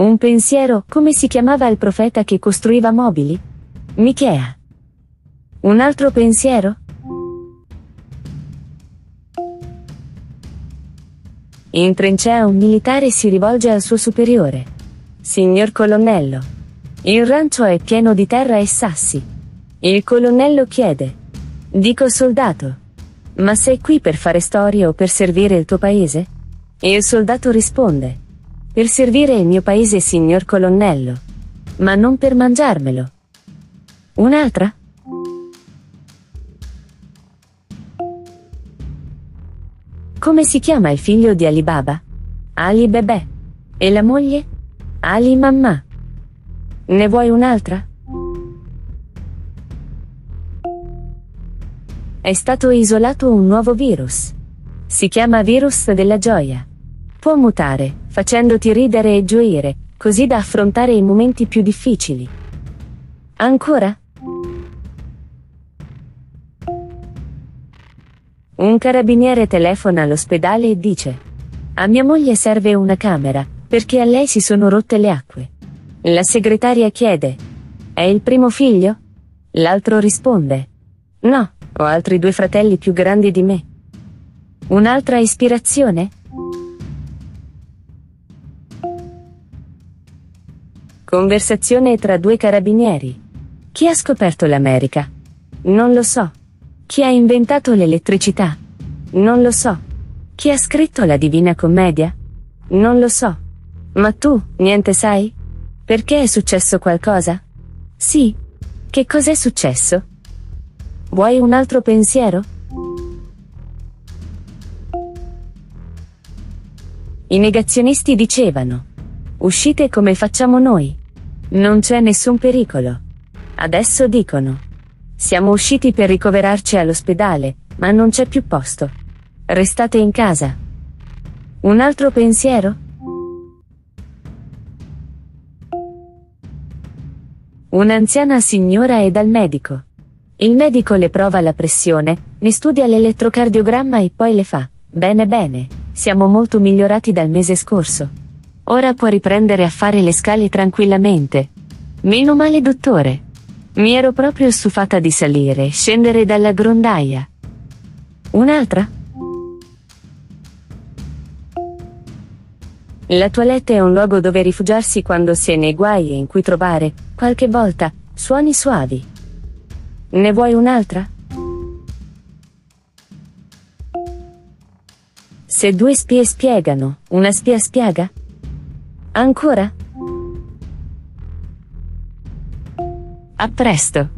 Un pensiero, come si chiamava il profeta che costruiva mobili? Michea. Un altro pensiero? In trincea un militare si rivolge al suo superiore. Signor colonnello, il rancio è pieno di terra e sassi. Il colonnello chiede: dico soldato, ma sei qui per fare storia o per servire il tuo paese? Il soldato risponde: per servire il mio paese, signor colonnello, ma non per mangiarmelo. Un'altra? Come si chiama il figlio di Ali Baba? Ali Bebè. E la moglie? Ali Mamma. Ne vuoi un'altra? È stato isolato un nuovo virus. Si chiama virus della gioia. Può mutare, facendoti ridere e gioire, così da affrontare i momenti più difficili. Ancora? Un carabiniere telefona all'ospedale e dice: a mia moglie serve una camera, perché a lei si sono rotte le acque. La segretaria chiede: è il primo figlio? L'altro risponde: no, ho altri 2 fratelli più grandi di me. Un'altra ispirazione? Conversazione tra 2 carabinieri. Chi ha scoperto l'America? Non lo so. Chi ha inventato l'elettricità? Non lo so. Chi ha scritto la Divina Commedia? Non lo so. Ma tu, niente sai? Perché è successo qualcosa? Sì. Che cos'è successo? Vuoi un altro pensiero? I negazionisti dicevano: uscite come facciamo noi. Non c'è nessun pericolo. Adesso dicono: siamo usciti per ricoverarci all'ospedale, ma non c'è più posto. Restate in casa. Un altro pensiero? Un'anziana signora è dal medico. Il medico le prova la pressione, ne studia l'elettrocardiogramma e poi le fa: bene bene, siamo molto migliorati dal mese scorso. Ora può riprendere a fare le scale tranquillamente. Meno male, dottore. Mi ero proprio stufata di salire e scendere dalla grondaia. Un'altra? La toilette è un luogo dove rifugiarsi quando si è nei guai e in cui trovare, qualche volta, suoni suavi. Ne vuoi un'altra? Se 2 spie spiegano, una spia spiega? Ancora? A presto!